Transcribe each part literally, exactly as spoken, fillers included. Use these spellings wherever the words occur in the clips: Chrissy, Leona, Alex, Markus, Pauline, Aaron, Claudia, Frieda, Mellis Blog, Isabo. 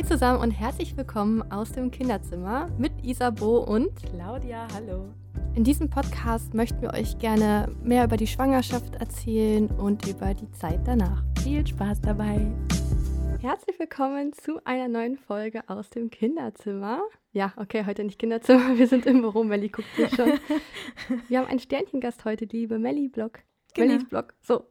Hi zusammen und herzlich willkommen aus dem Kinderzimmer mit Isabo und Claudia, hallo. In diesem Podcast möchten wir euch gerne mehr über die Schwangerschaft erzählen und über die Zeit danach. Viel Spaß dabei. Herzlich willkommen zu einer neuen Folge aus dem Kinderzimmer. Ja, okay, heute nicht Kinderzimmer, wir sind im Büro, Melli guckt hier schon. Wir haben einen Sternchengast heute, die liebe Mellis Blog. Genau. Mellis Blog, so.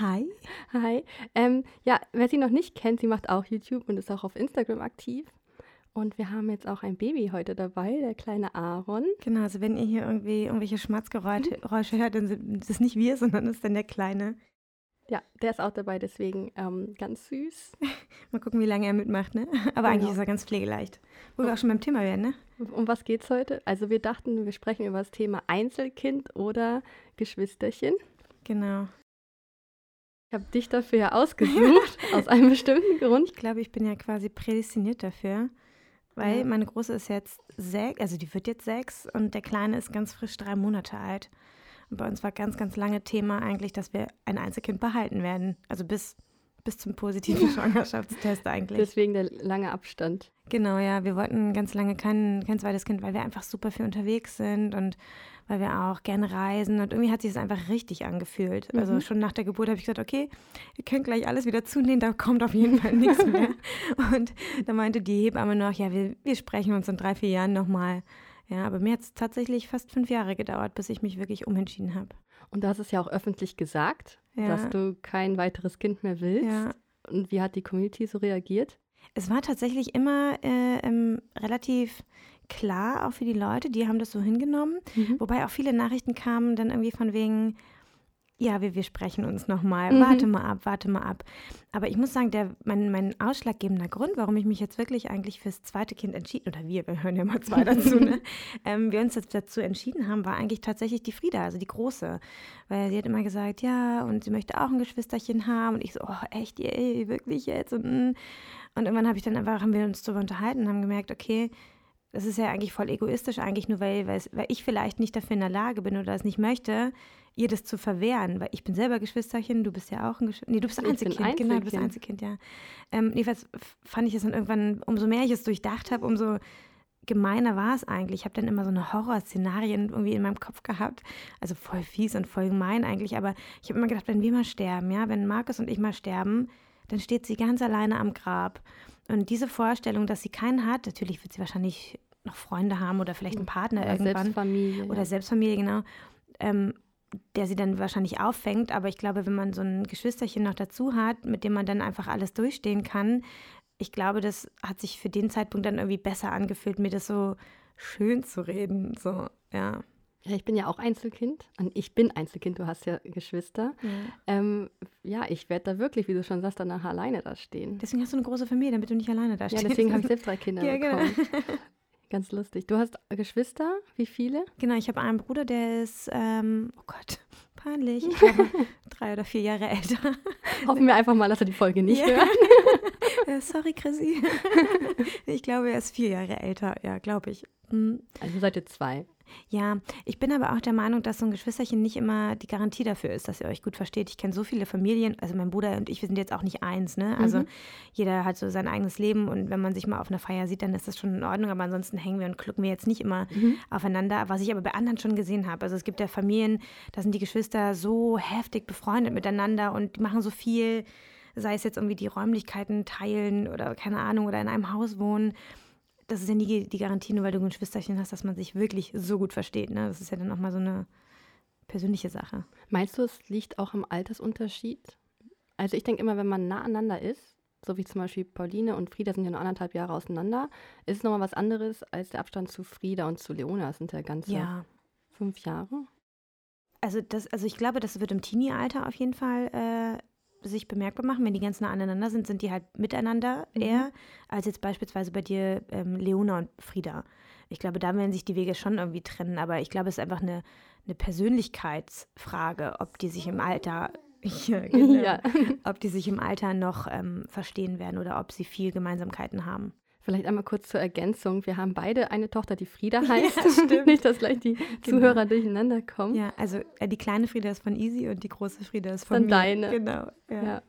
Hi. Hi. Ähm, ja, wer sie noch nicht kennt, sie macht auch YouTube und ist auch auf Instagram aktiv. Und wir haben jetzt auch ein Baby heute dabei, der kleine Aaron. Genau, also wenn ihr hier irgendwie irgendwelche Schmerzgeräusche hört, dann sind das nicht wir, sondern das ist dann der Kleine. Ja, der ist auch dabei, deswegen ähm, ganz süß. Mal gucken, wie lange er mitmacht, ne? Aber genau. Eigentlich ist er ganz pflegeleicht. Wo wir auch schon beim Thema werden, ne? Um was geht's heute? Also wir dachten, wir sprechen über das Thema Einzelkind oder Geschwisterchen. Genau. Ich habe dich dafür ja ausgesucht, aus einem bestimmten Grund. Ich glaube, ich bin ja quasi prädestiniert dafür, weil ja. Meine Große ist jetzt sechs, also die wird jetzt sechs und der Kleine ist ganz frisch drei Monate alt. Bei uns war ganz, ganz lange Thema eigentlich, dass wir ein Einzelkind behalten werden. Also bis, bis zum positiven Schwangerschaftstest eigentlich. Deswegen der lange Abstand. Genau, ja. Wir wollten ganz lange kein, kein zweites Kind, weil wir einfach super viel unterwegs sind und weil wir auch gerne reisen. Und irgendwie hat sich das einfach richtig angefühlt. Mhm. Also schon nach der Geburt habe ich gesagt, okay, ihr könnt gleich alles wieder zunehmen, da kommt auf jeden Fall nichts mehr. Und da meinte die Hebamme noch, ja, wir, wir sprechen uns in drei, vier Jahren nochmal. Ja, aber mir hat es tatsächlich fast fünf Jahre gedauert, bis ich mich wirklich umentschieden habe. Und du hast es ja auch öffentlich gesagt, ja. Dass du kein weiteres Kind mehr willst. Ja. Und wie hat die Community so reagiert? Es war tatsächlich immer äh, ähm, relativ klar, auch für die Leute, die haben das so hingenommen. Mhm. Wobei auch viele Nachrichten kamen dann irgendwie von wegen, ja, wir, wir sprechen uns nochmal, mhm. warte mal ab, warte mal ab. Aber ich muss sagen, der, mein, mein ausschlaggebender Grund, warum ich mich jetzt wirklich eigentlich fürs zweite Kind entschieden, oder wir, wir hören ja mal zwei dazu, ne? ähm, wir uns jetzt dazu entschieden haben, war eigentlich tatsächlich die Frieda, also die Große. Weil sie hat immer gesagt, ja, und sie möchte auch ein Geschwisterchen haben. Und ich so, oh, echt, ey, wirklich jetzt? Und, und irgendwann habe ich dann einfach, haben wir uns darüber unterhalten und haben gemerkt, okay, das ist ja eigentlich voll egoistisch, eigentlich nur, weil, weil, weil ich vielleicht nicht dafür in der Lage bin oder es nicht möchte, ihr das zu verwehren, weil ich bin selber Geschwisterchen, du bist ja auch ein Geschwisterchen, nee, du bist ein Einzelkind, Einzelkind, genau, du bist ein Einzelkind, ja. Ähm, jedenfalls fand ich es dann irgendwann, umso mehr ich es durchdacht habe, umso gemeiner war es eigentlich. Ich habe dann immer so eine Horrorszenarien irgendwie in meinem Kopf gehabt, also voll fies und voll gemein eigentlich, aber ich habe immer gedacht, wenn wir mal sterben, ja, wenn Markus und ich mal sterben, dann steht sie ganz alleine am Grab. Und diese Vorstellung, dass sie keinen hat, natürlich wird sie wahrscheinlich noch Freunde haben oder vielleicht einen Partner oder irgendwann. Selbstfamilie. Oder Selbstfamilie, genau. Ähm, der sie dann wahrscheinlich auffängt. Aber ich glaube, wenn man so ein Geschwisterchen noch dazu hat, mit dem man dann einfach alles durchstehen kann, ich glaube, das hat sich für den Zeitpunkt dann irgendwie besser angefühlt, mir das so schön zu reden. So, ja. Ja, ich bin ja auch Einzelkind. Ich bin Einzelkind, du hast ja Geschwister. Ja, ähm, ja ich werde da wirklich, wie du schon sagst, danach alleine da stehen. Deswegen hast du eine große Familie, damit du nicht alleine da stehst. Ja, deswegen habe ich selbst drei Kinder ja, bekommen. Genau. Ganz lustig. Du hast Geschwister? Wie viele? Genau, ich habe einen Bruder, der ist, ähm, oh Gott, peinlich. Ich glaube, drei oder vier Jahre älter. Hoffen wir einfach mal, dass er die Folge nicht yeah. hört. Sorry, Chrissy. Ich glaube, er ist vier Jahre älter. Ja, glaube ich. Mhm. Also seid ihr zwei. Ja, ich bin aber auch der Meinung, dass so ein Geschwisterchen nicht immer die Garantie dafür ist, dass ihr euch gut versteht. Ich kenne so viele Familien, also mein Bruder und ich, wir sind jetzt auch nicht eins, ne? Also mhm. jeder hat so sein eigenes Leben und wenn man sich mal auf einer Feier sieht, dann ist das schon in Ordnung, aber ansonsten hängen wir und klucken wir jetzt nicht immer mhm. aufeinander, was ich aber bei anderen schon gesehen habe. Also es gibt ja Familien, da sind die Geschwister so heftig befreundet miteinander und die machen so viel, sei es jetzt irgendwie die Räumlichkeiten teilen oder keine Ahnung, oder in einem Haus wohnen. Das ist ja nie die Garantie, nur weil du ein Geschwisterchen hast, dass man sich wirklich so gut versteht. Ne? Das ist ja dann auch mal so eine persönliche Sache. Meinst du, es liegt auch im Altersunterschied? Also ich denke immer, wenn man nah aneinander ist, so wie zum Beispiel Pauline und Frieda sind ja nur anderthalb Jahre auseinander, ist es nochmal was anderes als der Abstand zu Frieda und zu Leona. Das sind ja ganze ja. fünf Jahre. Also, das, also ich glaube, das wird im Teenie-Alter auf jeden Fall äh, sich bemerkbar machen, wenn die ganz nah aneinander sind, sind die halt miteinander eher, mhm. als jetzt beispielsweise bei dir ähm, Leona und Frieda. Ich glaube, da werden sich die Wege schon irgendwie trennen, aber ich glaube, es ist einfach eine, eine Persönlichkeitsfrage, ob die sich im Alter ja, genau, ja. ob die sich im Alter noch ähm, verstehen werden oder ob sie viel Gemeinsamkeiten haben. Vielleicht einmal kurz zur Ergänzung. Wir haben beide eine Tochter, die Frieda heißt. Ja, stimmt. Nicht, dass gleich die Zuhörer genau. durcheinander kommen. Ja, also die kleine Frieda ist von Isi und die große Frieda ist von, von mir. Deine. Genau. Ja. Ja.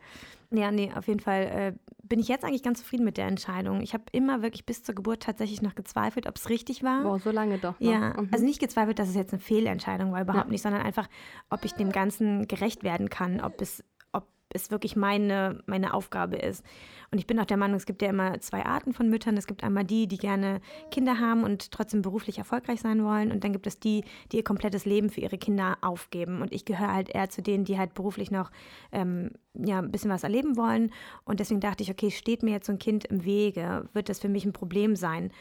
ja, nee, auf jeden Fall äh, bin ich jetzt eigentlich ganz zufrieden mit der Entscheidung. Ich habe immer wirklich bis zur Geburt tatsächlich noch gezweifelt, ob es richtig war. Wow, so lange doch. Ne? Ja, mhm. Also nicht gezweifelt, dass es jetzt eine Fehlentscheidung war, überhaupt ja. nicht, sondern einfach, ob ich dem Ganzen gerecht werden kann, ob es, ob es wirklich meine, meine Aufgabe ist. Und ich bin auch der Meinung, es gibt ja immer zwei Arten von Müttern. Es gibt einmal die, die gerne Kinder haben und trotzdem beruflich erfolgreich sein wollen. Und dann gibt es die, die ihr komplettes Leben für ihre Kinder aufgeben. Und ich gehöre halt eher zu denen, die halt beruflich noch ähm, ja, ein bisschen was erleben wollen. Und deswegen dachte ich, okay, steht mir jetzt so ein Kind im Wege? Wird das für mich ein Problem sein?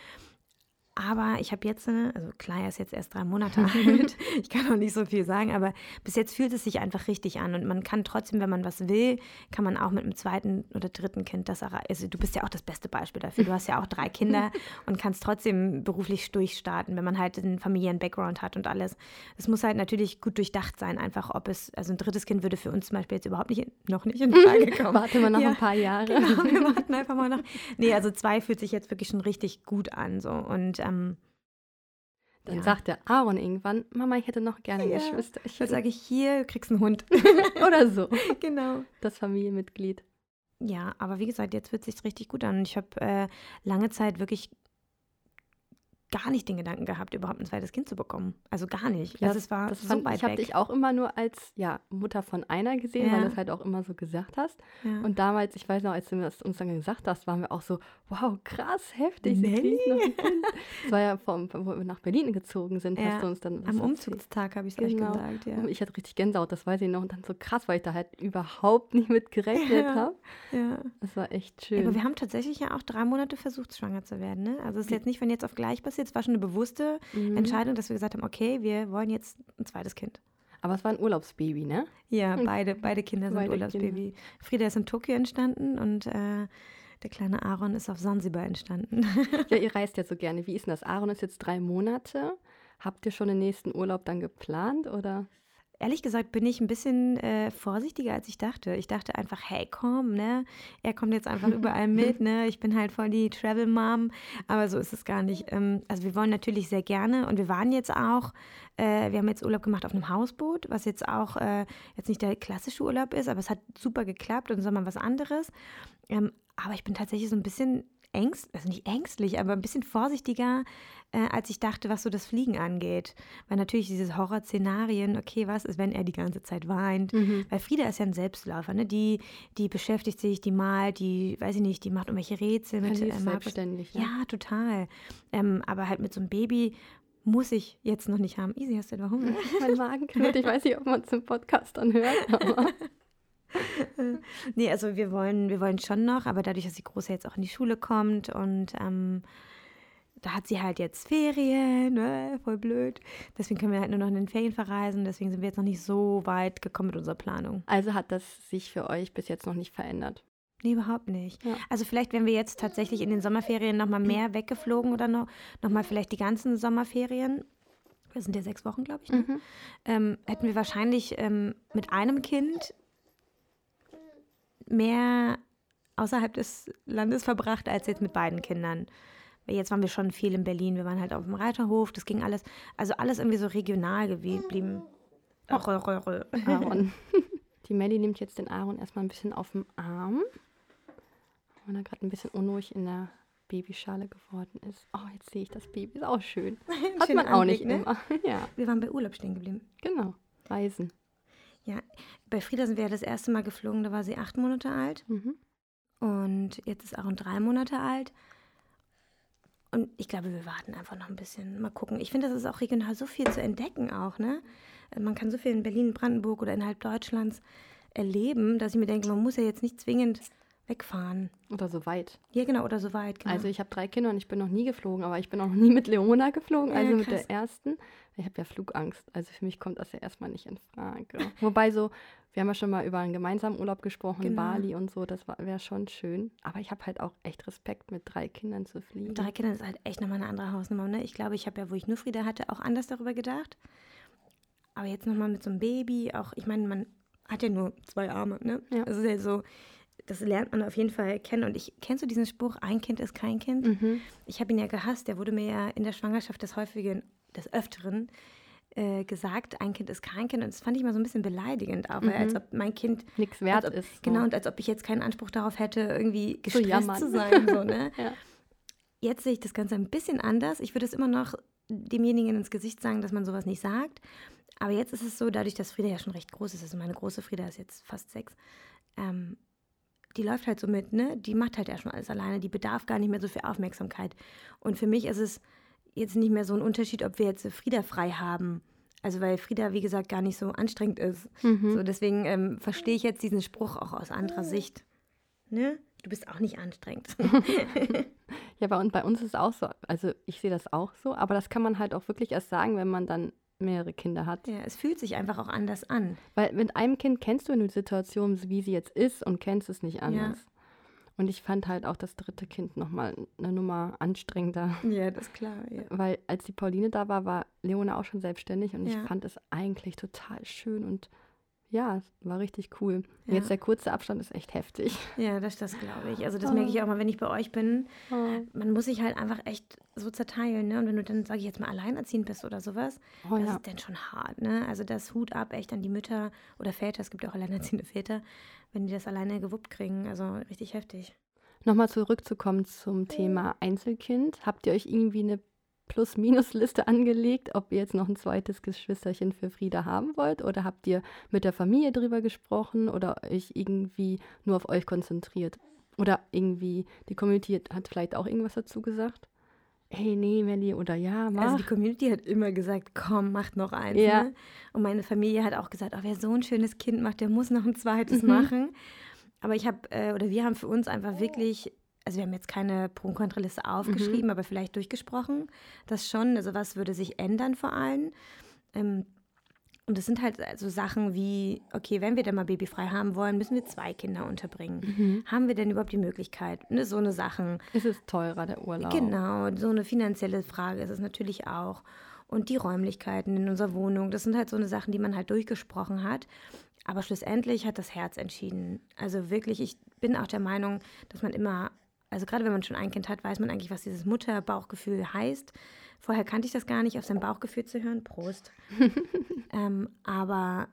Aber ich habe jetzt, eine, also klar, er ist jetzt erst drei Monate alt, ich kann noch nicht so viel sagen, aber bis jetzt fühlt es sich einfach richtig an. Und man kann trotzdem, wenn man was will, kann man auch mit einem zweiten oder dritten Kind das erreichen. Also du bist ja auch das beste Beispiel dafür. Du hast ja auch drei Kinder und kannst trotzdem beruflich durchstarten, wenn man halt einen familiären Background hat und alles. Es muss halt natürlich gut durchdacht sein, einfach ob es, also ein drittes Kind würde für uns zum Beispiel jetzt überhaupt nicht, noch nicht in Frage kommen. Warten wir noch ja, ein paar Jahre. Genau, wir warten einfach mal noch. Nee, also zwei fühlt sich jetzt wirklich schon richtig gut an. So. Und ähm, dann ja. sagt der Aaron irgendwann, Mama, ich hätte noch gerne ein ja. Geschwisterchen. Dann sage ich, hier, kriegst einen Hund. Oder so. Genau. Das Familienmitglied. Ja, aber wie gesagt, jetzt fühlt es sich richtig gut an. Und ich habe äh, lange Zeit wirklich gar nicht den Gedanken gehabt, überhaupt ein zweites Kind zu bekommen. Also gar nicht. Ja, also es war das so fand, weit ich weg. Ich habe dich auch immer nur als ja, Mutter von einer gesehen, ja. weil du es halt auch immer so gesagt hast. Ja. Und damals, ich weiß noch, als du das uns dann gesagt hast, waren wir auch so, wow, krass, heftig. Nelly? Das war ja, vom, wo wir nach Berlin gezogen sind, ja. hast du uns dann... Am Umzugstag habe ich es euch gesagt, ja. Und ich hatte richtig Gänsehaut, das weiß ich noch. Und dann so krass, weil ich da halt überhaupt nicht mit gerechnet ja. habe. Ja. Das war echt schön. Ja, aber wir haben tatsächlich ja auch drei Monate versucht, schwanger zu werden. Ne? Also es ist jetzt nicht von jetzt auf gleich passiert. Es war schon eine bewusste mhm. Entscheidung, dass wir gesagt haben, okay, wir wollen jetzt ein zweites Kind. Aber es war ein Urlaubsbaby, ne? Ja, beide, beide Kinder sind beide Urlaubsbaby. Kinder. Frieda ist in Tokio entstanden und äh, der kleine Aaron ist auf Sansibar entstanden. Ja, ihr reist ja so gerne. Wie ist denn das? Aaron ist jetzt drei Monate. Habt ihr schon den nächsten Urlaub dann geplant oder? Ehrlich gesagt bin ich ein bisschen äh, vorsichtiger, als ich dachte. Ich dachte einfach, hey, komm, ne? Er kommt jetzt einfach überall mit, ne? Ich bin halt voll die Travel-Mom, aber so ist es gar nicht. Ähm, also wir wollen natürlich sehr gerne und wir waren jetzt auch, äh, wir haben jetzt Urlaub gemacht auf einem Hausboot, was jetzt auch äh, jetzt nicht der klassische Urlaub ist, aber es hat super geklappt und so mal was anderes. Ähm, aber ich bin tatsächlich so ein bisschen ängstlich, also nicht ängstlich, aber ein bisschen vorsichtiger, äh, als ich dachte, was so das Fliegen angeht. Weil natürlich diese Horrorszenarien, okay, was ist, wenn er die ganze Zeit weint? Mhm. Weil Frieda ist ja ein Selbstläufer, ne? Die, die beschäftigt sich, die malt, die, weiß ich nicht, die macht irgendwelche Rätsel. Ja, mit, die ist ähm, selbstständig. Ja, ja total. Ähm, aber halt mit so einem Baby muss ich jetzt noch nicht haben. Easy, hast du etwa Hunger? Mein Magen knurrt, ich weiß nicht, ob man es im Podcast dann hört, aber... Nee, also wir wollen, wir wollen schon noch, aber dadurch, dass die Große jetzt auch in die Schule kommt und ähm, da hat sie halt jetzt Ferien, ne? Voll blöd. Deswegen können wir halt nur noch in den Ferien verreisen, deswegen sind wir jetzt noch nicht so weit gekommen mit unserer Planung. Also hat das sich für euch bis jetzt noch nicht verändert? Nee, überhaupt nicht. Ja. Also vielleicht, wenn wir jetzt tatsächlich in den Sommerferien nochmal mehr weggeflogen oder noch, noch mal vielleicht die ganzen Sommerferien, das sind ja sechs Wochen, glaube ich, ne? Mhm. ähm, hätten wir wahrscheinlich ähm, mit einem Kind mehr außerhalb des Landes verbracht als jetzt mit beiden Kindern. Jetzt waren wir schon viel in Berlin. Wir waren halt auf dem Reiterhof, das ging alles, also alles irgendwie so regional geblieben. Aaron. Die Melli nimmt jetzt den Aaron erstmal ein bisschen auf den Arm. Und er gerade ein bisschen unruhig in der Babyschale geworden ist. Oh, jetzt sehe ich das Baby, ist auch schön. Hat schönen man auch Anblick, nicht ne? immer. Ja. Wir waren bei Urlaub stehen geblieben. Genau, Reisen. Ja, bei Frieda sind wir ja das erste Mal geflogen, da war sie acht Monate alt. Mhm. Und jetzt ist Aaron drei Monate alt. Und ich glaube, wir warten einfach noch ein bisschen. Mal gucken. Ich finde, das ist auch regional so viel zu entdecken auch, ne? Man kann so viel in Berlin, Brandenburg oder innerhalb Deutschlands erleben, dass ich mir denke, man muss ja jetzt nicht zwingend wegfahren. Oder so weit. Ja, genau, oder so weit. Genau. Also ich habe drei Kinder und ich bin noch nie geflogen, aber ich bin auch noch nie mit Leona geflogen, also ja, mit der ersten. Ich habe ja Flugangst, also für mich kommt das ja erstmal nicht in Frage. Wobei so, wir haben ja schon mal über einen gemeinsamen Urlaub gesprochen, genau. Bali und so, das wäre schon schön. Aber ich habe halt auch echt Respekt, mit drei Kindern zu fliegen. Mit drei Kindern ist halt echt nochmal eine andere Hausnummer, ne? Ich glaube, ich habe ja, wo ich nur Frieda hatte, auch anders darüber gedacht. Aber jetzt nochmal mit so einem Baby, auch, ich meine, man hat ja nur zwei Arme, ne? Ja. Das ist ja so... Das lernt man auf jeden Fall kennen. Und ich kennst du diesen Spruch, ein Kind ist kein Kind? Mhm. Ich habe ihn ja gehasst. Der wurde mir ja in der Schwangerschaft des Häufigen, des Öfteren äh, gesagt, ein Kind ist kein Kind. Und das fand ich mal so ein bisschen beleidigend auch, mhm. weil als ob mein Kind nichts wert ob, ist. Genau, so. Und als ob ich jetzt keinen Anspruch darauf hätte, irgendwie gestresst so zu sein. So, ne? Ja. Jetzt sehe ich das Ganze ein bisschen anders. Ich würde es immer noch demjenigen ins Gesicht sagen, dass man sowas nicht sagt. Aber jetzt ist es so, dadurch, dass Frieda ja schon recht groß ist, also meine große Frieda ist jetzt fast sechs, ähm, die läuft halt so mit, ne? Die macht halt ja schon alles alleine, die bedarf gar nicht mehr so viel Aufmerksamkeit. Und für mich ist es jetzt nicht mehr so ein Unterschied, ob wir jetzt Frieda frei haben. Also weil Frieda, wie gesagt, gar nicht so anstrengend ist. Mhm. So, deswegen ähm, verstehe ich jetzt diesen Spruch auch aus anderer Sicht. Ne? Du bist auch nicht anstrengend. Ja, aber und bei uns ist es auch so, also ich sehe das auch so, aber das kann man halt auch wirklich erst sagen, wenn man dann mehrere Kinder hat. Ja, es fühlt sich einfach auch anders an. Weil mit einem Kind kennst du eine Situation, wie sie jetzt ist und kennst es nicht anders. Ja. Und ich fand halt auch das dritte Kind nochmal eine Nummer anstrengender. Ja, das ist klar. Ja. Weil als die Pauline da war, war Leona auch schon selbstständig und ja. ich fand es eigentlich total schön und ja, war richtig cool. Ja. Jetzt der kurze Abstand ist echt heftig. Ja, das, das glaube ich. Also das oh. merke ich auch mal, wenn ich bei euch bin. Oh. Man muss sich halt einfach echt so zerteilen, ne? Und wenn du dann, sage ich jetzt mal, alleinerziehend bist oder sowas, oh, das ja. ist dann schon hart, ne? Also das Hut ab echt an die Mütter oder Väter, es gibt ja auch alleinerziehende Väter, wenn die das alleine gewuppt kriegen. Also richtig heftig. Nochmal zurückzukommen zum Thema Einzelkind. Habt ihr euch irgendwie eine Plus-Minus-Liste angelegt, ob ihr jetzt noch ein zweites Geschwisterchen für Frieda haben wollt oder habt ihr mit der Familie drüber gesprochen oder euch irgendwie nur auf euch konzentriert? Oder irgendwie die Community hat vielleicht auch irgendwas dazu gesagt? Hey, nee, Melli, oder ja, mach. Also die Community hat immer gesagt, komm, macht noch eins. Ja. Ne? Und meine Familie hat auch gesagt, oh, wer so ein schönes Kind macht, der muss noch ein zweites mhm. machen. Aber ich habe, äh, oder wir haben für uns einfach wirklich... Also wir haben jetzt keine Pro- und Kontraliste aufgeschrieben, mhm. aber vielleicht durchgesprochen. Das schon, also was würde sich ändern vor allem. Ähm, und das sind halt so Sachen wie, okay, wenn wir dann mal babyfrei haben wollen, müssen wir zwei Kinder unterbringen. Mhm. Haben wir denn überhaupt die Möglichkeit? Ne, so eine Sachen. Ist es teurer, der Urlaub? Genau, so eine finanzielle Frage ist es natürlich auch. Und die Räumlichkeiten in unserer Wohnung, das sind halt so eine Sachen, die man halt durchgesprochen hat. Aber schlussendlich hat das Herz entschieden. Also wirklich, ich bin auch der Meinung, dass man immer... Also gerade wenn man schon ein Kind hat, weiß man eigentlich, was dieses Mutterbauchgefühl heißt. Vorher kannte ich das gar nicht, auf sein Bauchgefühl zu hören. Prost. ähm, aber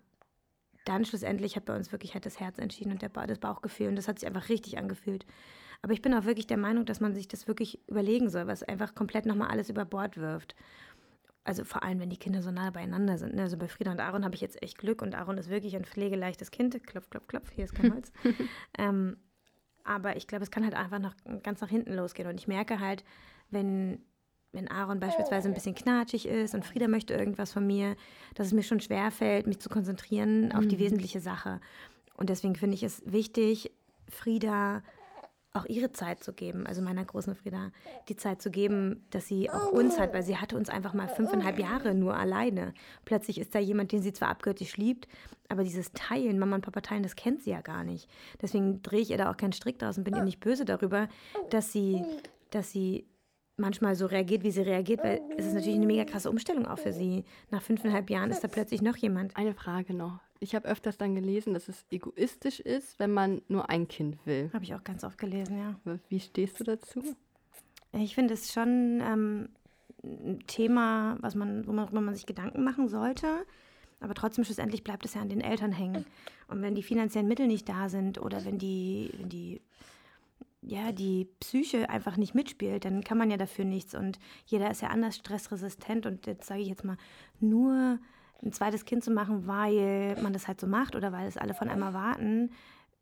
dann schlussendlich hat bei uns wirklich halt das Herz entschieden und der ba- das Bauchgefühl. Und das hat sich einfach richtig angefühlt. Aber ich bin auch wirklich der Meinung, dass man sich das wirklich überlegen soll, was einfach komplett nochmal alles über Bord wirft. Also vor allem, wenn die Kinder so nah beieinander sind. Ne? Also bei Frieda und Aaron habe ich jetzt echt Glück. Und Aaron ist wirklich ein pflegeleichtes Kind. Klopf, klopf, klopf. Hier ist kein Holz. ähm, Aber ich glaube, es kann halt einfach noch ganz nach hinten losgehen. Und ich merke halt, wenn, wenn Aaron beispielsweise ein bisschen knatschig ist und Frieda möchte irgendwas von mir, dass es mir schon schwerfällt, mich zu konzentrieren auf die mhm. wesentliche Sache. Und deswegen finde ich es wichtig, Frieda auch ihre Zeit zu geben, also meiner großen Frieda, die Zeit zu geben, dass sie auch uns hat, weil sie hatte uns einfach mal fünfeinhalb Jahre nur alleine. Plötzlich ist da jemand, den sie zwar abgöttisch liebt, aber dieses Teilen, Mama und Papa teilen, das kennt sie ja gar nicht. Deswegen drehe ich ihr da auch keinen Strick draus und bin ihr nicht böse darüber, dass sie, dass sie manchmal so reagiert, wie sie reagiert, weil es ist natürlich eine mega krasse Umstellung auch für sie. Nach fünfeinhalb Jahren ist da plötzlich noch jemand. Eine Frage noch. Ich habe öfters dann gelesen, dass es egoistisch ist, wenn man nur ein Kind will. Habe ich auch ganz oft gelesen, ja. Wie stehst du dazu? Ich finde es schon ähm, ein Thema, was man, worüber man sich Gedanken machen sollte. Aber trotzdem schlussendlich bleibt es ja an den Eltern hängen. Und wenn die finanziellen Mittel nicht da sind oder wenn die, wenn die, ja, die Psyche einfach nicht mitspielt, dann kann man ja dafür nichts. Und jeder ist ja anders stressresistent. Und jetzt sage ich jetzt mal, nur... ein zweites Kind zu machen, weil man das halt so macht oder weil es alle von einem erwarten,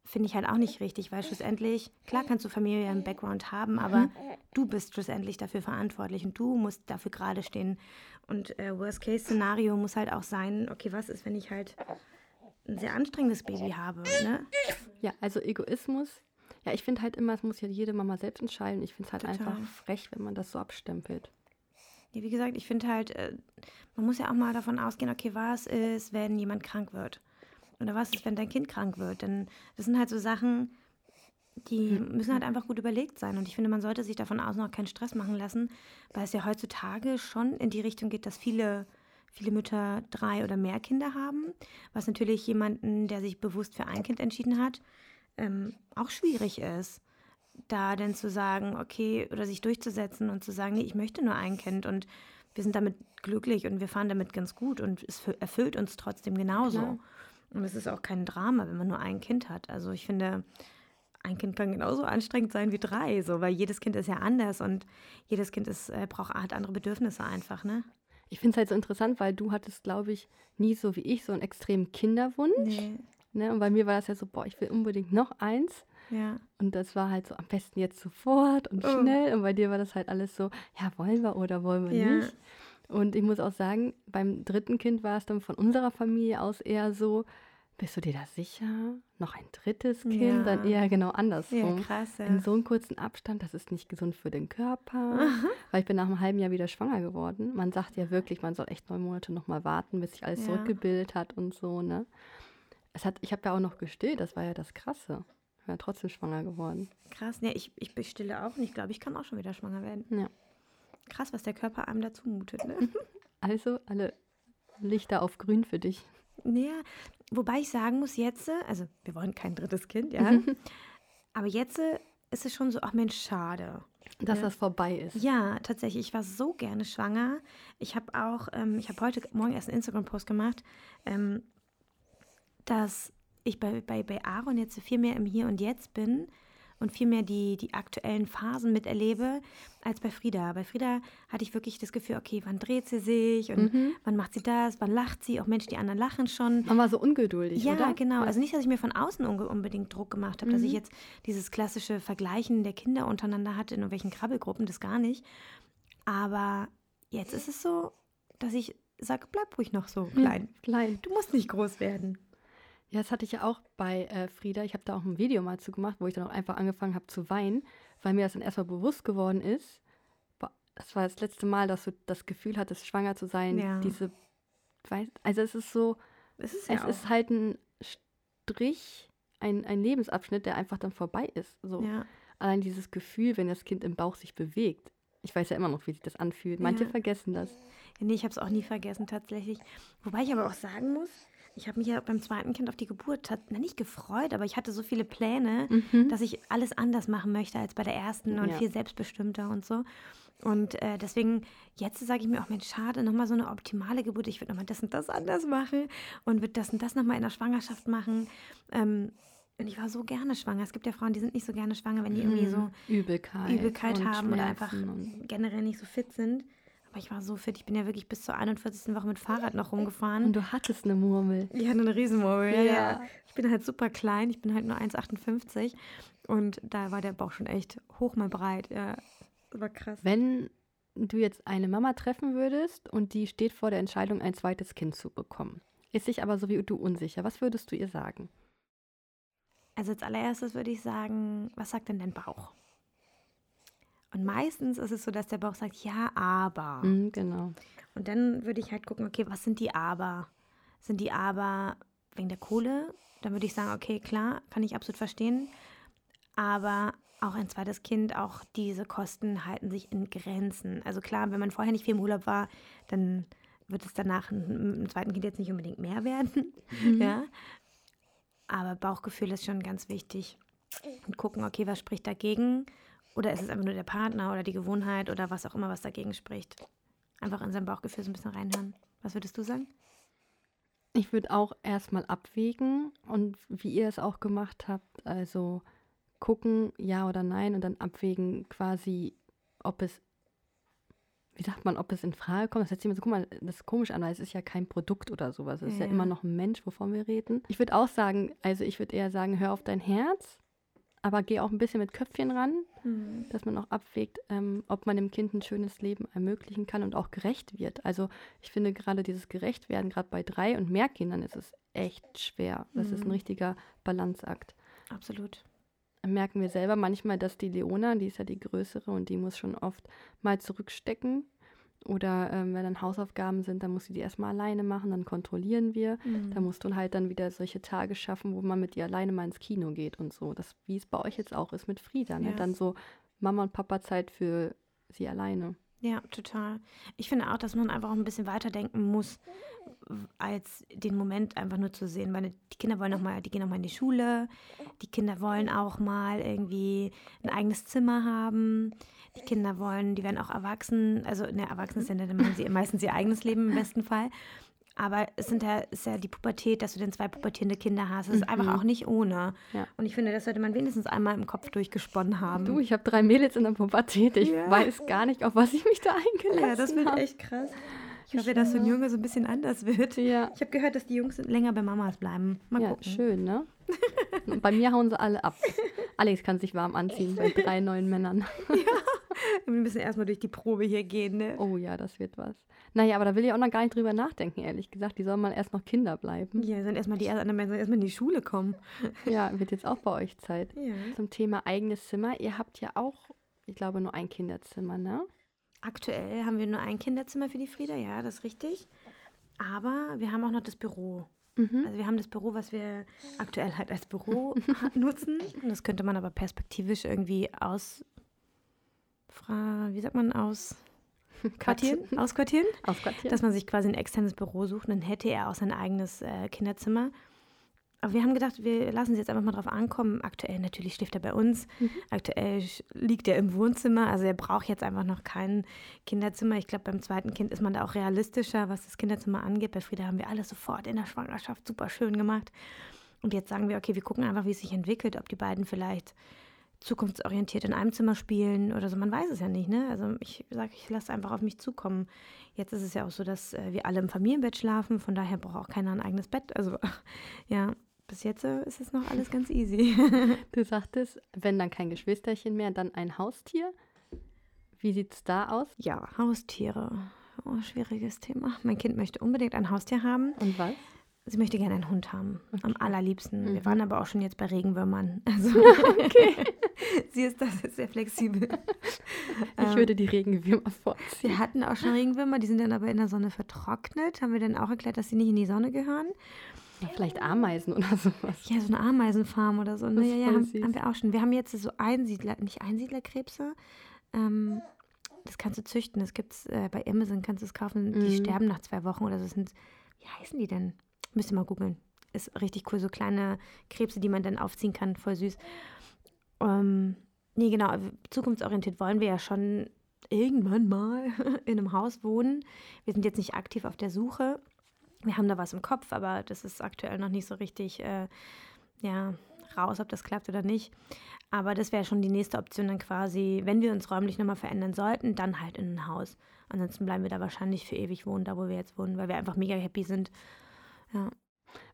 finde ich halt auch nicht richtig, weil schlussendlich, klar kannst du Familie im Background haben, aber du bist schlussendlich dafür verantwortlich und du musst dafür gerade stehen. Und äh, Worst-Case-Szenario muss halt auch sein, okay, was ist, wenn ich halt ein sehr anstrengendes Baby habe, ne? Ja, also Egoismus. Ja, ich finde halt immer, es muss ja jede Mama selbst entscheiden. Ich finde es halt Total. einfach frech, wenn man das so abstempelt. Wie gesagt, ich finde halt, man muss ja auch mal davon ausgehen, okay, was ist, wenn jemand krank wird? Oder was ist, wenn dein Kind krank wird? Denn das sind halt so Sachen, die müssen halt einfach gut überlegt sein. Und ich finde, man sollte sich davon aus noch keinen Stress machen lassen, weil es ja heutzutage schon in die Richtung geht, dass viele, viele Mütter drei oder mehr Kinder haben. Was natürlich jemanden, der sich bewusst für ein Kind entschieden hat, ähm, auch schwierig ist. Da denn zu sagen, okay, oder sich durchzusetzen und zu sagen, nee, ich möchte nur ein Kind und wir sind damit glücklich und wir fahren damit ganz gut und es erfüllt uns trotzdem genauso. Klar. Und es ist auch kein Drama, wenn man nur ein Kind hat. Also ich finde, ein Kind kann genauso anstrengend sein wie drei, so, weil jedes Kind ist ja anders und jedes Kind ist, äh, braucht, hat andere Bedürfnisse einfach, ne? Ich finde es halt so interessant, weil du hattest, glaube ich, nie so wie ich so einen extremen Kinderwunsch. Nee. Ne? Und bei mir war das ja so, boah, ich will unbedingt noch eins. Ja. Und das war halt so, am besten jetzt sofort und oh. schnell. Und bei dir war das halt alles so, ja, wollen wir oder wollen wir ja. nicht. Und ich muss auch sagen, beim dritten Kind war es dann von unserer Familie aus eher so, bist du dir da sicher? Noch ein drittes Kind? Ja. Dann eher genau andersrum. Ja, krass, ja. In so einem kurzen Abstand, das ist nicht gesund für den Körper. Aha. Weil ich bin nach einem halben Jahr wieder schwanger geworden. Man sagt ja wirklich, man soll echt neun Monate nochmal warten, bis sich alles ja. zurückgebildet hat und so, ne? Es hat, ich habe ja auch noch gestillt, das war ja das Krasse. Ich bin ja trotzdem schwanger geworden. Krass, ne, ich, ich bestille auch und ich glaube, ich kann auch schon wieder schwanger werden. Ja. Krass, was der Körper einem da zumutet, ne? Also, alle Lichter auf grün für dich. Naja, wobei ich sagen muss, jetzt, also wir wollen kein drittes Kind, ja, aber jetzt ist es schon so, ach Mensch, schade. Dass ja. das vorbei ist. Ja, tatsächlich, ich war so gerne schwanger. Ich habe auch, ähm, ich habe heute Morgen erst einen Instagram-Post gemacht, ähm, dass ich bei, bei, bei Aaron jetzt viel mehr im Hier und Jetzt bin und viel mehr die, die aktuellen Phasen miterlebe, als bei Frieda. Bei Frieda hatte ich wirklich das Gefühl, okay, wann dreht sie sich und mhm. wann macht sie das, wann lacht sie, auch Mensch, die anderen lachen schon. Man war so ungeduldig, ja, oder? Ja, genau. Also nicht, dass ich mir von außen unge- unbedingt Druck gemacht habe, mhm. dass ich jetzt dieses klassische Vergleichen der Kinder untereinander hatte, in irgendwelchen Krabbelgruppen, das gar nicht. Aber jetzt ist es so, dass ich sage, bleib ruhig noch so klein. Mhm, klein. Du musst nicht groß werden. Ja, das hatte ich ja auch bei äh, Frieda. Ich habe da auch ein Video mal zu gemacht, wo ich dann auch einfach angefangen habe zu weinen, weil mir das dann erstmal bewusst geworden ist. Boah, das war das letzte Mal, dass du das Gefühl hattest, schwanger zu sein. Ja. Diese, weiß, also es ist so, es ist, ja es ist halt ein Strich, ein, ein Lebensabschnitt, der einfach dann vorbei ist. So. Ja. Allein dieses Gefühl, wenn das Kind im Bauch sich bewegt. Ich weiß ja immer noch, wie sich das anfühlt. Manche ja. vergessen das. Ja, nee, ich habe es auch nie vergessen tatsächlich. Wobei ich aber auch sagen muss, ich habe mich ja beim zweiten Kind auf die Geburt hat, na, nicht gefreut, aber ich hatte so viele Pläne, mhm. dass ich alles anders machen möchte als bei der ersten und ja. viel selbstbestimmter und so. Und äh, deswegen, jetzt sage ich mir auch, Mensch, schade, nochmal so eine optimale Geburt. Ich würde nochmal das und das anders machen und würde das und das nochmal in der Schwangerschaft machen. Ähm, und ich war so gerne schwanger. Es gibt ja Frauen, die sind nicht so gerne schwanger, wenn die irgendwie so Übelkeit, Übelkeit haben oder einfach generell nicht so fit sind. Ich war so fit, ich bin ja wirklich bis zur einundvierzigsten Woche mit Fahrrad noch rumgefahren. Und du hattest eine Murmel. Ja, eine Riesenmurmel, ja, ja. ja. Ich bin halt super klein, ich bin halt nur eins Komma achtundfünfzig und da war der Bauch schon echt hoch mal breit, ja, das war krass. Wenn du jetzt eine Mama treffen würdest und die steht vor der Entscheidung, ein zweites Kind zu bekommen, ist sich aber so wie du unsicher, was würdest du ihr sagen? Also als allererstes würde ich sagen, was sagt denn dein Bauch? Und meistens ist es so, dass der Bauch sagt, ja, aber. Mhm, genau. Und dann würde ich halt gucken, okay, was sind die Aber? Sind die Aber wegen der Kohle? Dann würde ich sagen, okay, klar, kann ich absolut verstehen. Aber auch ein zweites Kind, auch diese Kosten halten sich in Grenzen. Also klar, wenn man vorher nicht viel im Urlaub war, dann wird es danach im zweiten Kind jetzt nicht unbedingt mehr werden. Mhm. Ja? Aber Bauchgefühl ist schon ganz wichtig. Und gucken, okay, was spricht dagegen? Oder ist es einfach nur der Partner oder die Gewohnheit oder was auch immer, was dagegen spricht? Einfach in sein Bauchgefühl so ein bisschen reinhören. Was würdest du sagen? Ich würde auch erstmal abwägen und wie ihr es auch gemacht habt, also gucken, ja oder nein und dann abwägen quasi, ob es, wie sagt man, ob es in Frage kommt. Das hört sich immer so, guck mal, das ist komisch an, weil es ist ja kein Produkt oder sowas. Es ist ja, ja immer noch ein Mensch, wovon wir reden. Ich würde auch sagen, also ich würde eher sagen, hör auf dein Herz. Aber geh auch ein bisschen mit Köpfchen ran, mhm. dass man auch abwägt, ähm, ob man dem Kind ein schönes Leben ermöglichen kann und auch gerecht wird. Also ich finde gerade dieses Gerechtwerden, gerade bei drei und mehr Kindern, ist es echt schwer. Das mhm. ist ein richtiger Balanceakt. Absolut. Dann merken wir selber manchmal, dass die Leona, die ist ja die Größere und die muss schon oft mal zurückstecken. Oder ähm, wenn dann Hausaufgaben sind, dann muss sie die erstmal alleine machen, dann kontrollieren wir. Mhm. Da musst du halt dann wieder solche Tage schaffen, wo man mit ihr alleine mal ins Kino geht und so. Das, wie es bei euch jetzt auch ist mit Frieda. Ne? Ja. Dann so Mama und Papa Zeit für sie alleine. Ja, total. Ich finde auch, dass man einfach auch ein bisschen weiterdenken muss, als den Moment einfach nur zu sehen. Meine, die Kinder wollen auch mal, die gehen auch mal in die Schule, die Kinder wollen auch mal irgendwie ein eigenes Zimmer haben, die Kinder wollen, die werden auch erwachsen, also ne, erwachsen sind ja dann sie meistens ihr eigenes Leben im besten Fall. Aber es sind ja, ist ja die Pubertät, dass du dann zwei pubertierende Kinder hast. Das ist mhm. einfach auch nicht ohne. Ja. Und ich finde, das sollte man wenigstens einmal im Kopf durchgesponnen haben. Du, ich habe drei Mädels in der Pubertät. Ich ja. weiß gar nicht, auf was ich mich da eingelassen habe. Ja, das wird hab. echt krass. Ich hoffe, dass so ein Junge so ein bisschen anders wird. Ja. Ich habe gehört, dass die Jungs länger bei Mamas bleiben. Mal ja, gucken. Schön, ne? Und bei mir hauen sie alle ab. Alex kann sich warm anziehen bei drei neuen Männern. Ja. Wir müssen erstmal durch die Probe hier gehen, ne? Oh ja, das wird was. Naja, aber da will ich auch noch gar nicht drüber nachdenken, ehrlich gesagt. Die sollen mal erst noch Kinder bleiben. Ja, sollen erstmal die anderen Männer erstmal in die Schule kommen. Ja, wird jetzt auch bei euch Zeit. Ja. Zum Thema eigenes Zimmer. Ihr habt ja auch, ich glaube, nur ein Kinderzimmer, ne? Aktuell haben wir nur ein Kinderzimmer für die Frieda, ja, das ist richtig. Aber wir haben auch noch das Büro. Mhm. Also wir haben das Büro, was wir aktuell halt als Büro nutzen. Das könnte man aber perspektivisch irgendwie aus... Fra- wie sagt man, aus... Quartieren? Ausquartieren? Ausquartieren. Dass man sich quasi ein externes Büro sucht, dann hätte er auch sein eigenes äh, Kinderzimmer. Aber wir haben gedacht, wir lassen es jetzt einfach mal drauf ankommen. Aktuell natürlich schläft er bei uns. Mhm. Aktuell liegt er im Wohnzimmer. Also er braucht jetzt einfach noch kein Kinderzimmer. Ich glaube, beim zweiten Kind ist man da auch realistischer, was das Kinderzimmer angeht. Bei Frieda haben wir alles sofort in der Schwangerschaft super schön gemacht. Und jetzt sagen wir, okay, wir gucken einfach, wie es sich entwickelt, ob die beiden vielleicht zukunftsorientiert in einem Zimmer spielen oder so, man weiß es ja nicht, ne? Also ich sage, ich lasse einfach auf mich zukommen. Jetzt ist es ja auch so, dass wir alle im Familienbett schlafen, von daher braucht auch keiner ein eigenes Bett. Also ja, bis jetzt ist es noch alles ganz easy. Du sagtest, wenn dann kein Geschwisterchen mehr, dann ein Haustier. Wie sieht es da aus? Ja, Haustiere. Oh, schwieriges Thema. Mein Kind möchte unbedingt ein Haustier haben. Und was? Sie möchte gerne einen Hund haben, okay. Am allerliebsten. Mhm. Wir waren aber auch schon jetzt bei Regenwürmern. Also, okay. Sie ist das ist sehr flexibel. Ich ähm, würde die Regenwürmer vorziehen. Wir hatten auch schon Regenwürmer, die sind dann aber in der Sonne vertrocknet. Haben wir dann auch erklärt, dass sie nicht in die Sonne gehören. Ja, vielleicht Ameisen oder sowas. Ja, so eine Ameisenfarm oder so. Ne? Ja, ja, haben, haben wir auch schon. Wir haben jetzt so Einsiedler, nicht Einsiedlerkrebse, ähm, das kannst du züchten. Das gibt's äh, bei Amazon, kannst du es kaufen. Die mhm. sterben nach zwei Wochen oder so. Das sind, wie heißen die denn? Müsst ihr mal googeln. Ist richtig cool. So kleine Krebse, die man dann aufziehen kann. Voll süß. Ähm, nee, genau. Zukunftsorientiert wollen wir ja schon irgendwann mal in einem Haus wohnen. Wir sind jetzt nicht aktiv auf der Suche. Wir haben da was im Kopf, aber das ist aktuell noch nicht so richtig äh, ja, raus, ob das klappt oder nicht. Aber das wäre schon die nächste Option dann quasi, wenn wir uns räumlich nochmal verändern sollten, dann halt in ein Haus. Ansonsten bleiben wir da wahrscheinlich für ewig wohnen, da wo wir jetzt wohnen, weil wir einfach mega happy sind. Ja.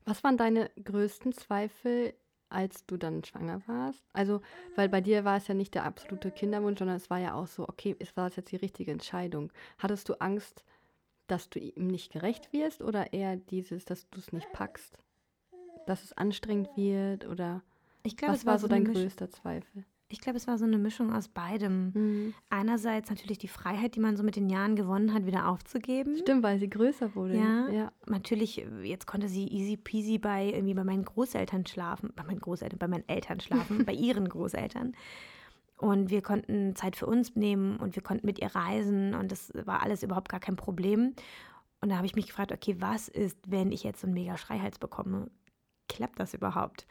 Was waren deine größten Zweifel, als du dann schwanger warst? Also, weil bei dir war es ja nicht der absolute Kinderwunsch, sondern es war ja auch so, okay, es war jetzt die richtige Entscheidung. Hattest du Angst, dass du ihm nicht gerecht wirst oder eher dieses, dass du es nicht packst? Dass es anstrengend wird oder ich glaub, was war so dein größter Zweifel? Ich glaube, es war so eine Mischung aus beidem. Mhm. Einerseits natürlich die Freiheit, die man so mit den Jahren gewonnen hat, wieder aufzugeben. Stimmt, weil sie größer wurde. Ja, ja. Natürlich, jetzt konnte sie easy peasy bei, irgendwie bei meinen Großeltern schlafen, bei meinen Großeltern, bei meinen Eltern schlafen, bei ihren Großeltern. Und wir konnten Zeit für uns nehmen und wir konnten mit ihr reisen und das war alles überhaupt gar kein Problem. Und da habe ich mich gefragt, okay, was ist, wenn ich jetzt so einen mega Schreihals bekomme? Klappt das überhaupt?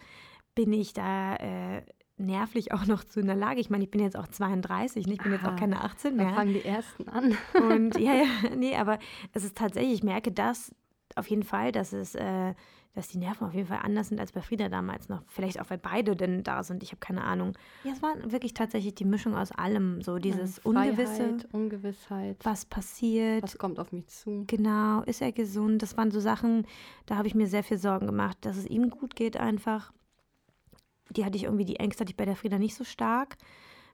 Bin ich da... Äh, nervlich auch noch zu einer Lage. Ich meine, ich bin jetzt auch zweiunddreißig, ne? Ich bin Aha, jetzt auch keine achtzehn mehr. Dann fangen die Ersten an. Und ja, ja, nee, aber es ist tatsächlich, ich merke das auf jeden Fall, dass es, äh, dass die Nerven auf jeden Fall anders sind als bei Frieda damals noch. Vielleicht auch, weil beide denn da sind, ich habe keine Ahnung. Ja, es war wirklich tatsächlich die Mischung aus allem, so dieses ja, Freiheit, Ungewisse. Ungewissheit. Was passiert. Was kommt auf mich zu. Genau, ist er gesund? Das waren so Sachen, da habe ich mir sehr viel Sorgen gemacht, dass es ihm gut geht einfach. Die hatte ich irgendwie, die Ängste hatte ich bei der Frieda nicht so stark.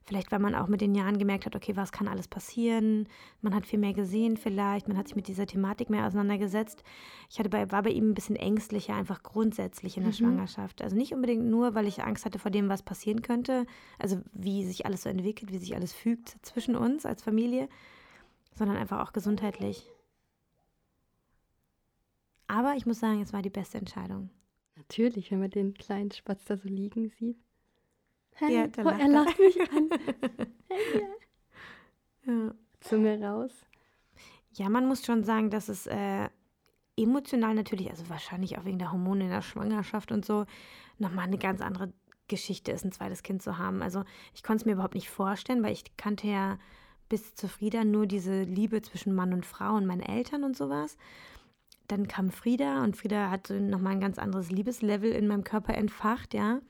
Vielleicht, weil man auch mit den Jahren gemerkt hat, okay, was kann alles passieren? Man hat viel mehr gesehen vielleicht, man hat sich mit dieser Thematik mehr auseinandergesetzt. Ich hatte bei, war bei ihm ein bisschen ängstlicher, einfach grundsätzlich in der mhm. Schwangerschaft. Also nicht unbedingt nur, weil ich Angst hatte vor dem, was passieren könnte, also wie sich alles so entwickelt, wie sich alles fügt zwischen uns als Familie, sondern einfach auch gesundheitlich. Aber ich muss sagen, es war die beste Entscheidung. Natürlich, wenn man den kleinen Spatz da so liegen sieht. Hey, ja, oh, lacht er lacht mich an. Hey, ja. Ja. Zunge raus. Ja, man muss schon sagen, dass es äh, emotional natürlich, also wahrscheinlich auch wegen der Hormone in der Schwangerschaft und so, nochmal eine ganz andere Geschichte ist, ein zweites Kind zu haben. Also ich konnte es mir überhaupt nicht vorstellen, weil ich kannte ja bis zu Frieda nur diese Liebe zwischen Mann und Frau und meinen Eltern und sowas. Dann kam Frieda und Frieda hat so nochmal ein ganz anderes Liebeslevel in meinem Körper entfacht, ja.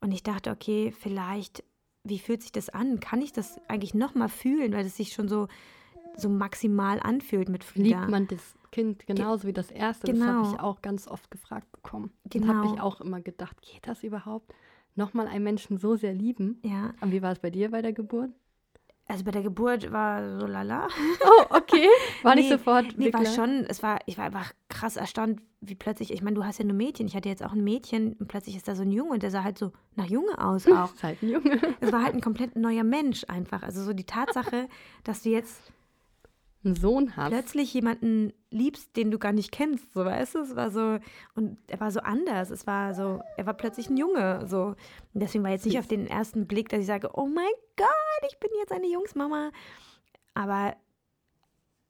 Und ich dachte, okay, vielleicht, wie fühlt sich das an? Kann ich das eigentlich nochmal fühlen, weil es sich schon so, so maximal anfühlt mit Frieda? Liebt man das Kind genauso Ge- wie das erste? Genau. Das habe ich auch ganz oft gefragt bekommen. Genau. Das habe ich auch immer gedacht, geht das überhaupt? Nochmal einen Menschen so sehr lieben? Ja. Und wie war es bei dir bei der Geburt? Also bei der Geburt war so lala. Oh, okay. War nee, nicht sofort. Nee, war schon, es war, ich war einfach krass erstaunt, wie plötzlich, ich meine, du hast ja nur Mädchen. Ich hatte jetzt auch ein Mädchen und plötzlich ist da so ein Junge und der sah halt so nach Junge aus auch. Das ist halt ein Junge. Es war halt ein komplett neuer Mensch einfach. Also so die Tatsache, dass du jetzt einen Sohn hast. Plötzlich jemanden liebst, den du gar nicht kennst, so weißt du? Es war so, und er war so anders. Es war so, er war plötzlich ein Junge, so. Und deswegen war jetzt nicht auf den ersten Blick, dass ich sage, oh mein Gott, ich bin jetzt eine Jungsmama. Aber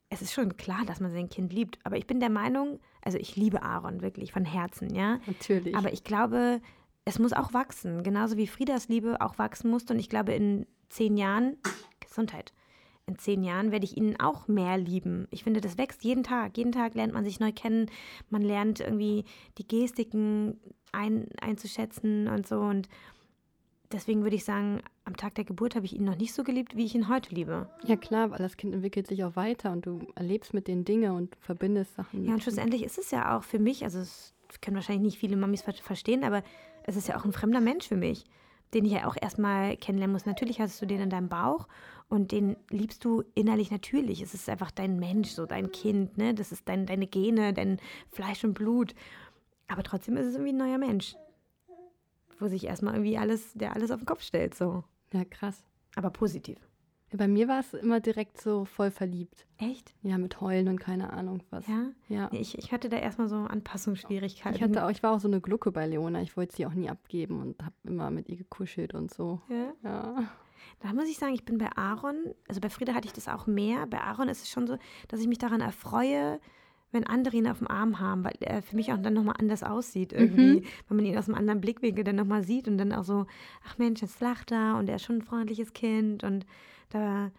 es ist schon klar, dass man sein Kind liebt. Aber ich bin der Meinung, also ich liebe Aaron wirklich von Herzen, ja. Natürlich. Aber ich glaube, es muss auch wachsen. Genauso wie Friedas Liebe auch wachsen musste. Und ich glaube, in zehn Jahren, Gesundheit, in zehn Jahren werde ich ihn auch mehr lieben. Ich finde, das wächst jeden Tag. Jeden Tag lernt man sich neu kennen. Man lernt irgendwie die Gestiken ein, einzuschätzen und so. Und deswegen würde ich sagen, am Tag der Geburt habe ich ihn noch nicht so geliebt, wie ich ihn heute liebe. Ja klar, weil das Kind entwickelt sich auch weiter und du erlebst mit den Dingen und verbindest Sachen. Ja, und schlussendlich ist es ja auch für mich, also es können wahrscheinlich nicht viele Mamis verstehen, aber es ist ja auch ein fremder Mensch für mich, den ich ja auch erstmal kennenlernen muss. Natürlich hast du den in deinem Bauch und den liebst du innerlich natürlich. Es ist einfach dein Mensch, so dein Kind, ne? Das ist dein, deine Gene, dein Fleisch und Blut. Aber trotzdem ist es irgendwie ein neuer Mensch, wo sich erstmal irgendwie alles, der alles auf den Kopf stellt, so. Ja, krass. Aber positiv. Ja, bei mir war es immer direkt so voll verliebt. Echt? Ja, mit Heulen und keine Ahnung was. Ja? Ja. Ich, ich hatte da erstmal so Anpassungsschwierigkeiten. Ich hatte auch, ich war auch so eine Glucke bei Leona. Ich wollte sie auch nie abgeben und habe immer mit ihr gekuschelt und so. Ja? Ja. Da muss ich sagen, ich bin bei Aaron, also bei Frieda hatte ich das auch mehr. Bei Aaron ist es schon so, dass ich mich daran erfreue, wenn andere ihn auf dem Arm haben, weil er für mich auch dann nochmal anders aussieht irgendwie, mhm. wenn man ihn aus einem anderen Blickwinkel dann nochmal sieht und dann auch so, ach Mensch, jetzt lacht er und er ist schon ein freundliches Kind und da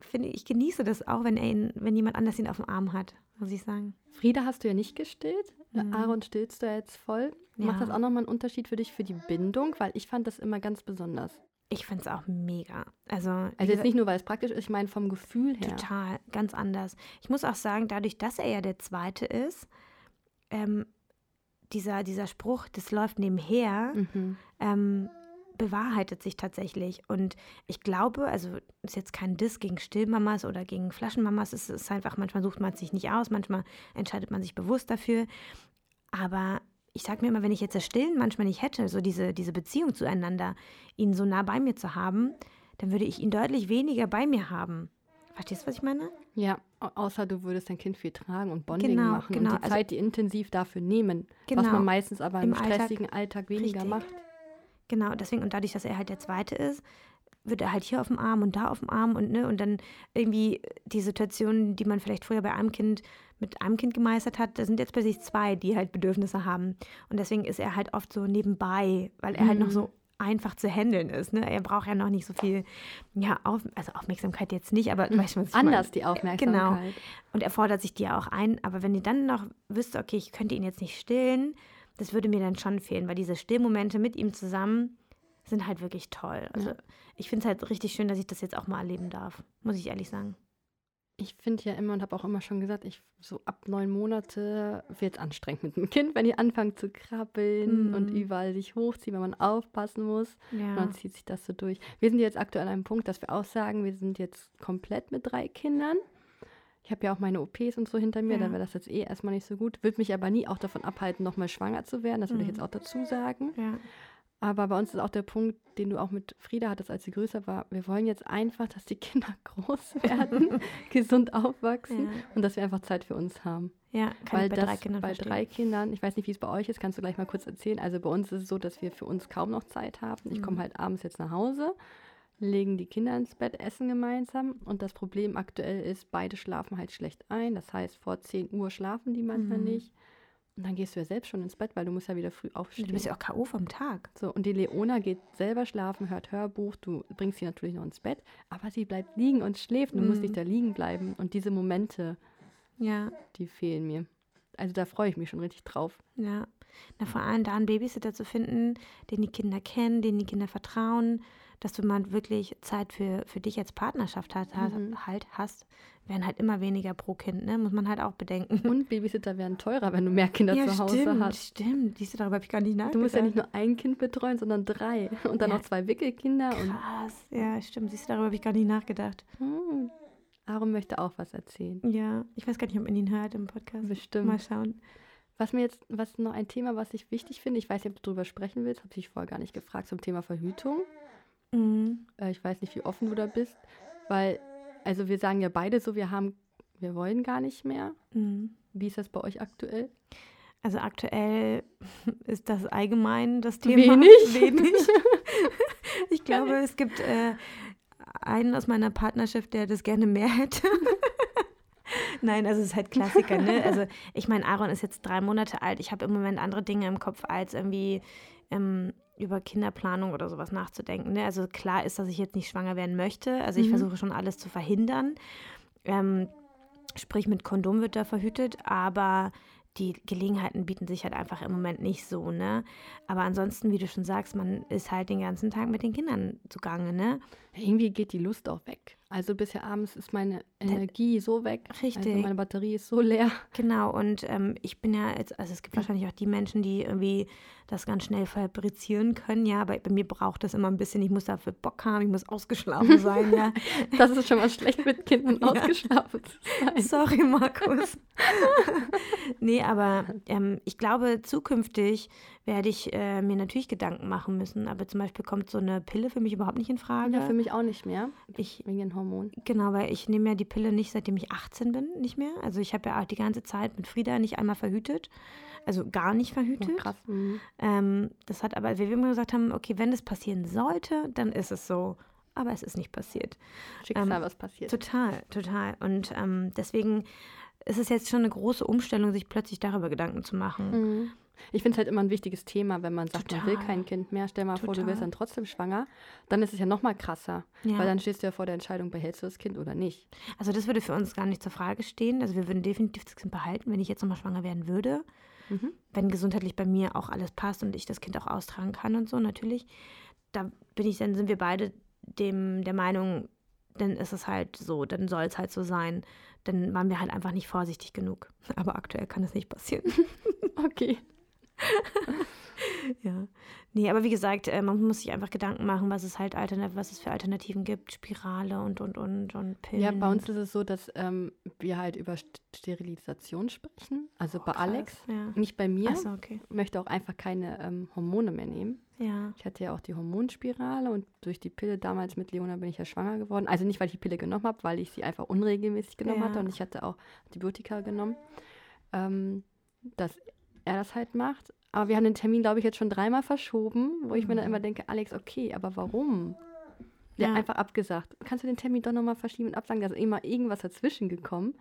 finde ich, ich genieße das auch, wenn, er ihn, wenn jemand anders ihn auf dem Arm hat, muss ich sagen. Frieda hast du ja nicht gestillt, mhm. Aaron stillst du ja jetzt voll. Ja. Macht das auch nochmal einen Unterschied für dich für die Bindung, weil ich fand das immer ganz besonders. Ich finde es auch mega. Also, also jetzt gesagt, nicht nur, weil es praktisch ist, ich meine vom Gefühl her. Total, ganz anders. Ich muss auch sagen, dadurch, dass er ja der Zweite ist, ähm, dieser, dieser Spruch, das läuft nebenher, mhm. ähm, bewahrheitet sich tatsächlich. Und ich glaube, also ist jetzt kein Diss gegen Stillmamas oder gegen Flaschenmamas, es ist einfach, manchmal sucht man es sich nicht aus, manchmal entscheidet man sich bewusst dafür. Aber ich sage mir immer, wenn ich jetzt das Stillen manchmal nicht hätte, so diese, diese Beziehung zueinander, ihn so nah bei mir zu haben, dann würde ich ihn deutlich weniger bei mir haben. Verstehst du, was ich meine? Ja, außer du würdest dein Kind viel tragen und Bonding genau, machen genau. und die also, Zeit die intensiv dafür nehmen, genau, was man meistens aber im, im stressigen Alltag, Alltag weniger richtig. Macht. Genau, deswegen und dadurch, dass er halt der Zweite ist, wird er halt hier auf dem Arm und da auf dem Arm und ne und dann irgendwie die Situationen, die man vielleicht früher bei einem Kind mit einem Kind gemeistert hat, da sind jetzt plötzlich zwei, die halt Bedürfnisse haben. Und deswegen ist er halt oft so nebenbei, weil er mhm. halt noch so einfach zu handeln ist. Ne? Er braucht ja noch nicht so viel, ja, auf, also Aufmerksamkeit jetzt nicht, aber mhm. weißt du, was ich meine? Anders die Aufmerksamkeit. Genau. Und er fordert sich die ja auch ein. Aber wenn ihr dann noch wüsste, okay, ich könnte ihn jetzt nicht stillen, das würde mir dann schon fehlen, weil diese Stillmomente mit ihm zusammen sind halt wirklich toll. Also ja. Ich finde es halt richtig schön, dass ich das jetzt auch mal erleben darf, muss ich ehrlich sagen. Ich finde ja immer und habe auch immer schon gesagt, ich so ab neun Monate wird es anstrengend mit dem Kind, wenn die anfangen zu krabbeln mm. und überall sich hochziehen, wenn man aufpassen muss. Ja. Und dann zieht sich das so durch. Wir sind jetzt aktuell an einem Punkt, dass wir auch sagen, wir sind jetzt komplett mit drei Kindern. Ich habe ja auch meine O Ps und so hinter mir, ja. Dann wäre das jetzt eh erstmal nicht so gut. Würde mich aber nie auch davon abhalten, nochmal schwanger zu werden. Das würde mm. ich jetzt auch dazu sagen. Ja. Aber bei uns ist auch der Punkt, den du auch mit Frieda hattest, als sie größer war. Wir wollen jetzt einfach, dass die Kinder groß werden, gesund aufwachsen ja. und dass wir einfach Zeit für uns haben. Ja, kann weil ich bei das drei Kindern bei verstehen. Drei Kindern, ich weiß nicht, wie es bei euch ist, kannst du gleich mal kurz erzählen. Also bei uns ist es so, dass wir für uns kaum noch Zeit haben. Ich komme halt abends jetzt nach Hause, legen die Kinder ins Bett, essen gemeinsam. Und das Problem aktuell ist, beide schlafen halt schlecht ein. Das heißt, vor zehn Uhr schlafen die manchmal mhm. nicht. Und dann gehst du ja selbst schon ins Bett, weil du musst ja wieder früh aufstehen. Du bist ja auch K O vom Tag. So, und die Leona geht selber schlafen, hört Hörbuch, du bringst sie natürlich noch ins Bett, aber sie bleibt liegen und schläft. Du mhm. musst nicht da liegen bleiben. Und diese Momente, ja. die fehlen mir. Also da freue ich mich schon richtig drauf. Ja, na vor allem da einen Babysitter zu finden, den die Kinder kennen, den die Kinder vertrauen, dass du mal wirklich Zeit für, für dich als Partnerschaft hat, mhm. halt hast, werden halt immer weniger pro Kind, ne? Muss man halt auch bedenken. Und Babysitter werden teurer, wenn du mehr Kinder ja, zu Hause stimmt, hast. Stimmt, stimmt. Siehst du, darüber habe ich gar nicht nachgedacht. Du musst ja nicht nur ein Kind betreuen, sondern drei. Und dann ja. noch zwei Wickelkinder. Krass, und ja, stimmt. Siehst du, darüber habe ich gar nicht nachgedacht. Hm. Aaron möchte auch was erzählen. Ja, ich weiß gar nicht, ob man ihn hört im Podcast. Bestimmt. Mal schauen. Was mir jetzt, was noch ein Thema, was ich wichtig finde, ich weiß nicht, ob du darüber sprechen willst, habe ich vorher gar nicht gefragt, zum Thema Verhütung. Mhm. Äh, ich weiß nicht, wie offen du da bist, weil, also wir sagen ja beide so, wir haben, wir wollen gar nicht mehr. Mhm. Wie ist das bei euch aktuell? Also aktuell ist das allgemein das Thema. Wenig. Wenig. Ich glaube, es gibt... Äh, einen aus meiner Partnerschaft, der das gerne mehr hätte. Nein, also es ist halt Klassiker, ne? Also ich meine, Aaron ist jetzt drei Monate alt. Ich habe im Moment andere Dinge im Kopf, als irgendwie ähm, über Kinderplanung oder sowas nachzudenken, ne? Also klar ist, dass ich jetzt nicht schwanger werden möchte. Also ich mhm. versuche schon alles zu verhindern. Ähm, sprich, mit Kondom wird da verhütet, aber die Gelegenheiten bieten sich halt einfach im Moment nicht so, ne? Aber ansonsten, wie du schon sagst, man ist halt den ganzen Tag mit den Kindern zugange, ne? Irgendwie geht die Lust auch weg. Also bisher abends ist meine Energie so weg. Richtig. Also meine Batterie ist so leer. Genau, und ähm, ich bin ja jetzt, also es gibt wahrscheinlich auch die Menschen, die irgendwie das ganz schnell fabrizieren können, ja, aber bei mir braucht das immer ein bisschen, ich muss dafür Bock haben, ich muss ausgeschlafen sein, ja. Das ist schon mal schlecht mit Kindern, ja. ausgeschlafen zu sein. Sorry, Markus. Nee, aber ähm, ich glaube, zukünftig werde ich äh, mir natürlich Gedanken machen müssen, aber zum Beispiel kommt so eine Pille für mich überhaupt nicht in Frage. Ja, für mich auch nicht mehr, ich, wegen den Hormonen. Genau, weil ich nehme ja die Pille nicht, seitdem ich achtzehn bin, nicht mehr. Also ich habe ja auch die ganze Zeit mit Frieda nicht einmal verhütet, also gar nicht verhütet. Oh, krass. Mhm. Ähm, das hat aber, wie wir immer gesagt haben, okay, wenn das passieren sollte, dann ist es so. Aber es ist nicht passiert. Schicksal, ähm, was passiert. Total, total. Und ähm, deswegen ist es jetzt schon eine große Umstellung, sich plötzlich darüber Gedanken zu machen. Mhm. Ich finde es halt immer ein wichtiges Thema, wenn man sagt, Total. Man will kein Kind mehr. Stell mal Total. Vor, du wirst dann trotzdem schwanger. Dann ist es ja noch mal krasser, ja. weil dann stehst du ja vor der Entscheidung, behältst du das Kind oder nicht. Also das würde für uns gar nicht zur Frage stehen. Also wir würden definitiv das Kind behalten, wenn ich jetzt nochmal schwanger werden würde. Mhm. Wenn gesundheitlich bei mir auch alles passt und ich das Kind auch austragen kann und so, natürlich. Da bin ich, dann sind wir beide dem der Meinung, dann ist es halt so, dann soll es halt so sein. Dann waren wir halt einfach nicht vorsichtig genug. Aber aktuell kann das nicht passieren. Okay. Ja, nee, aber wie gesagt, man muss sich einfach Gedanken machen, was es halt altern- was es für Alternativen gibt, Spirale und und und und Pillen. Ja, bei uns ist es so, dass ähm, wir halt über Sterilisation sprechen, also oh, bei krass. Alex, ja. nicht bei mir. Ach so, okay. Möchte auch einfach keine ähm, Hormone mehr nehmen. Ja. Ich hatte ja auch die Hormonspirale und durch die Pille damals mit Leona bin ich ja schwanger geworden. Also nicht, weil ich die Pille genommen habe, weil ich sie einfach unregelmäßig genommen ja. hatte und ich hatte auch Antibiotika genommen. Ähm, das er das halt macht. Aber wir haben den Termin, glaube ich, jetzt schon dreimal verschoben, wo ich mhm. mir dann immer denke, Alex, okay, aber warum? Der ja. einfach abgesagt. Kannst du den Termin doch nochmal verschieben und absagen? Da ist immer irgendwas dazwischen gekommen.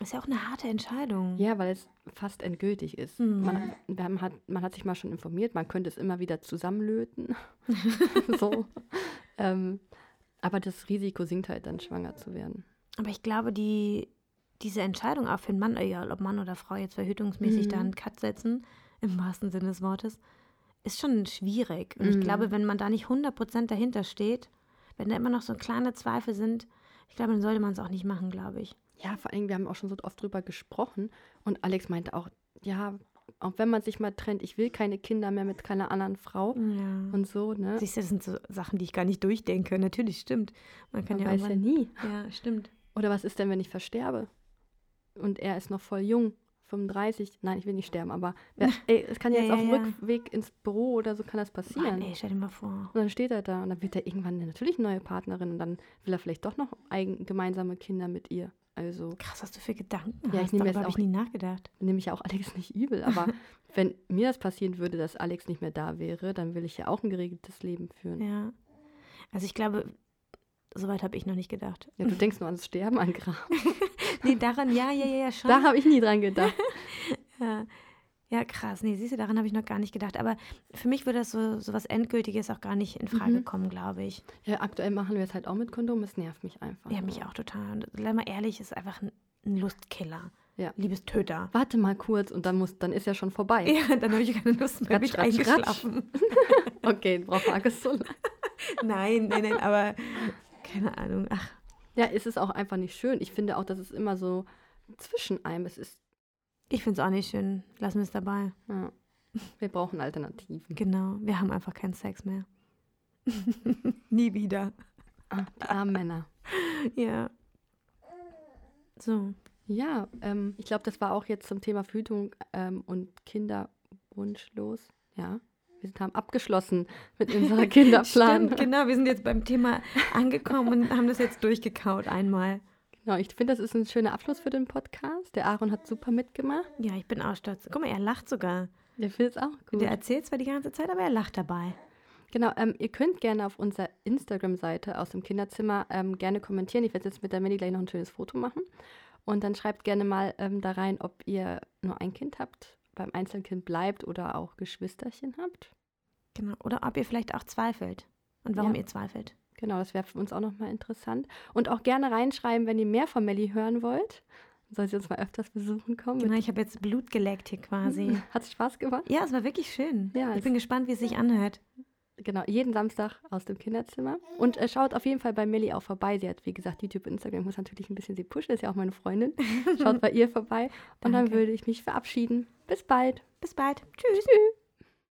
Ist ja auch eine harte Entscheidung. Ja, weil es fast endgültig ist. Mhm. Man, wir haben, hat, man hat sich mal schon informiert, man könnte es immer wieder zusammenlöten. so. ähm, aber das Risiko sinkt halt dann, schwanger zu werden. Aber ich glaube, die... diese Entscheidung auch für einen Mann, egal ob Mann oder Frau, jetzt verhütungsmäßig mhm. da einen Cut setzen, im wahrsten Sinne des Wortes, ist schon schwierig. Und mhm. ich glaube, wenn man da nicht hundert Prozent dahinter steht, wenn da immer noch so kleine Zweifel sind, ich glaube, dann sollte man es auch nicht machen, glaube ich. Ja, vor allem, wir haben auch schon so oft drüber gesprochen und Alex meinte auch, ja, auch wenn man sich mal trennt, ich will keine Kinder mehr mit keiner anderen Frau ja. und so, ne? Siehst du, das sind so Sachen, die ich gar nicht durchdenke. Natürlich, stimmt. Man kann man ja weiß ja nie. Ja, stimmt. Oder was ist denn, wenn ich versterbe? Und er ist noch voll jung, fünfunddreißig. Nein, ich will nicht sterben, aber ey, es kann ja, ja jetzt auf dem ja. Rückweg ins Büro oder so kann das passieren. Mann, ey, stell dir mal vor. Und dann steht er da und dann wird er irgendwann natürlich eine neue Partnerin und dann will er vielleicht doch noch eigen, gemeinsame Kinder mit ihr. Also krass, was du für Gedanken ja, hast. Ja, darüber habe ich nie nachgedacht. Nehme ich ja auch Alex nicht übel, aber wenn mir das passieren würde, dass Alex nicht mehr da wäre, dann will ich ja auch ein geregeltes Leben führen. Ja, also ich glaube, Soweit habe ich noch nicht gedacht. Ja, du denkst nur ans Sterben, an Grab. Nee, daran, ja, ja, ja, schon. Da habe ich nie dran gedacht. Ja. Ja, krass. Nee, siehst du, daran habe ich noch gar nicht gedacht. Aber für mich würde das so, so was Endgültiges auch gar nicht in Frage mhm. kommen, glaube ich. Ja, aktuell machen wir es halt auch mit Kondom. Es nervt mich einfach. Ja, mich auch total. Sei mal ehrlich, ist einfach ein Lustkiller. Ja. Liebestöter. Warte mal kurz und dann, muss, dann ist ja schon vorbei. Ja, dann habe ich keine Lust mehr. Ratsch, ratsch, eingeschlafen. Ratsch. Okay, braucht Markus so lange. Nein, nein, nein, aber keine Ahnung. Ach. Ja, es ist auch einfach nicht schön. Ich finde auch, dass es immer so zwischen einem es ist. Ich finde es auch nicht schön. Lassen wir es dabei. Ja. Wir brauchen Alternativen. Genau. Wir haben einfach keinen Sex mehr. Nie wieder. Ah, die armen Männer. Ja. So. Ja, ähm, ich glaube, das war auch jetzt zum Thema Verhütung ähm, und Kinderwunschlos. Ja. Wir haben abgeschlossen mit unserer Kinderplan. Stimmt, genau. Wir sind jetzt beim Thema angekommen und haben das jetzt durchgekaut einmal. Genau, ich finde, das ist ein schöner Abschluss für den Podcast. Der Aaron hat super mitgemacht. Ja, ich bin auch stolz. Guck mal, er lacht sogar. Der findet es auch gut. Der erzählt zwar die ganze Zeit, aber er lacht dabei. Genau, ähm, ihr könnt gerne auf unserer Instagram-Seite aus dem Kinderzimmer ähm, gerne kommentieren. Ich werde jetzt mit der Melli gleich noch ein schönes Foto machen. Und dann schreibt gerne mal ähm, da rein, ob ihr nur ein Kind habt, beim Einzelkind bleibt oder auch Geschwisterchen habt. Genau, oder ob ihr vielleicht auch zweifelt und warum ja. ihr zweifelt. Genau, das wäre für uns auch nochmal interessant. Und auch gerne reinschreiben, wenn ihr mehr von Melli hören wollt. Soll sie uns mal öfters besuchen kommen. Genau, ich habe jetzt Blut geleckt hier quasi. Hat es Spaß gemacht? Ja, es war wirklich schön. Ja, ich bin gespannt, wie es sich anhört. Genau, jeden Samstag aus dem Kinderzimmer. Und äh, schaut auf jeden Fall bei Melli auch vorbei. Sie hat, wie gesagt, YouTube, Instagram. Ich muss natürlich ein bisschen sie pushen. Ist ja auch meine Freundin. Schaut bei ihr vorbei. Und Danke. Dann würde ich mich verabschieden. Bis bald. Bis bald. Tschüss. Tschüss.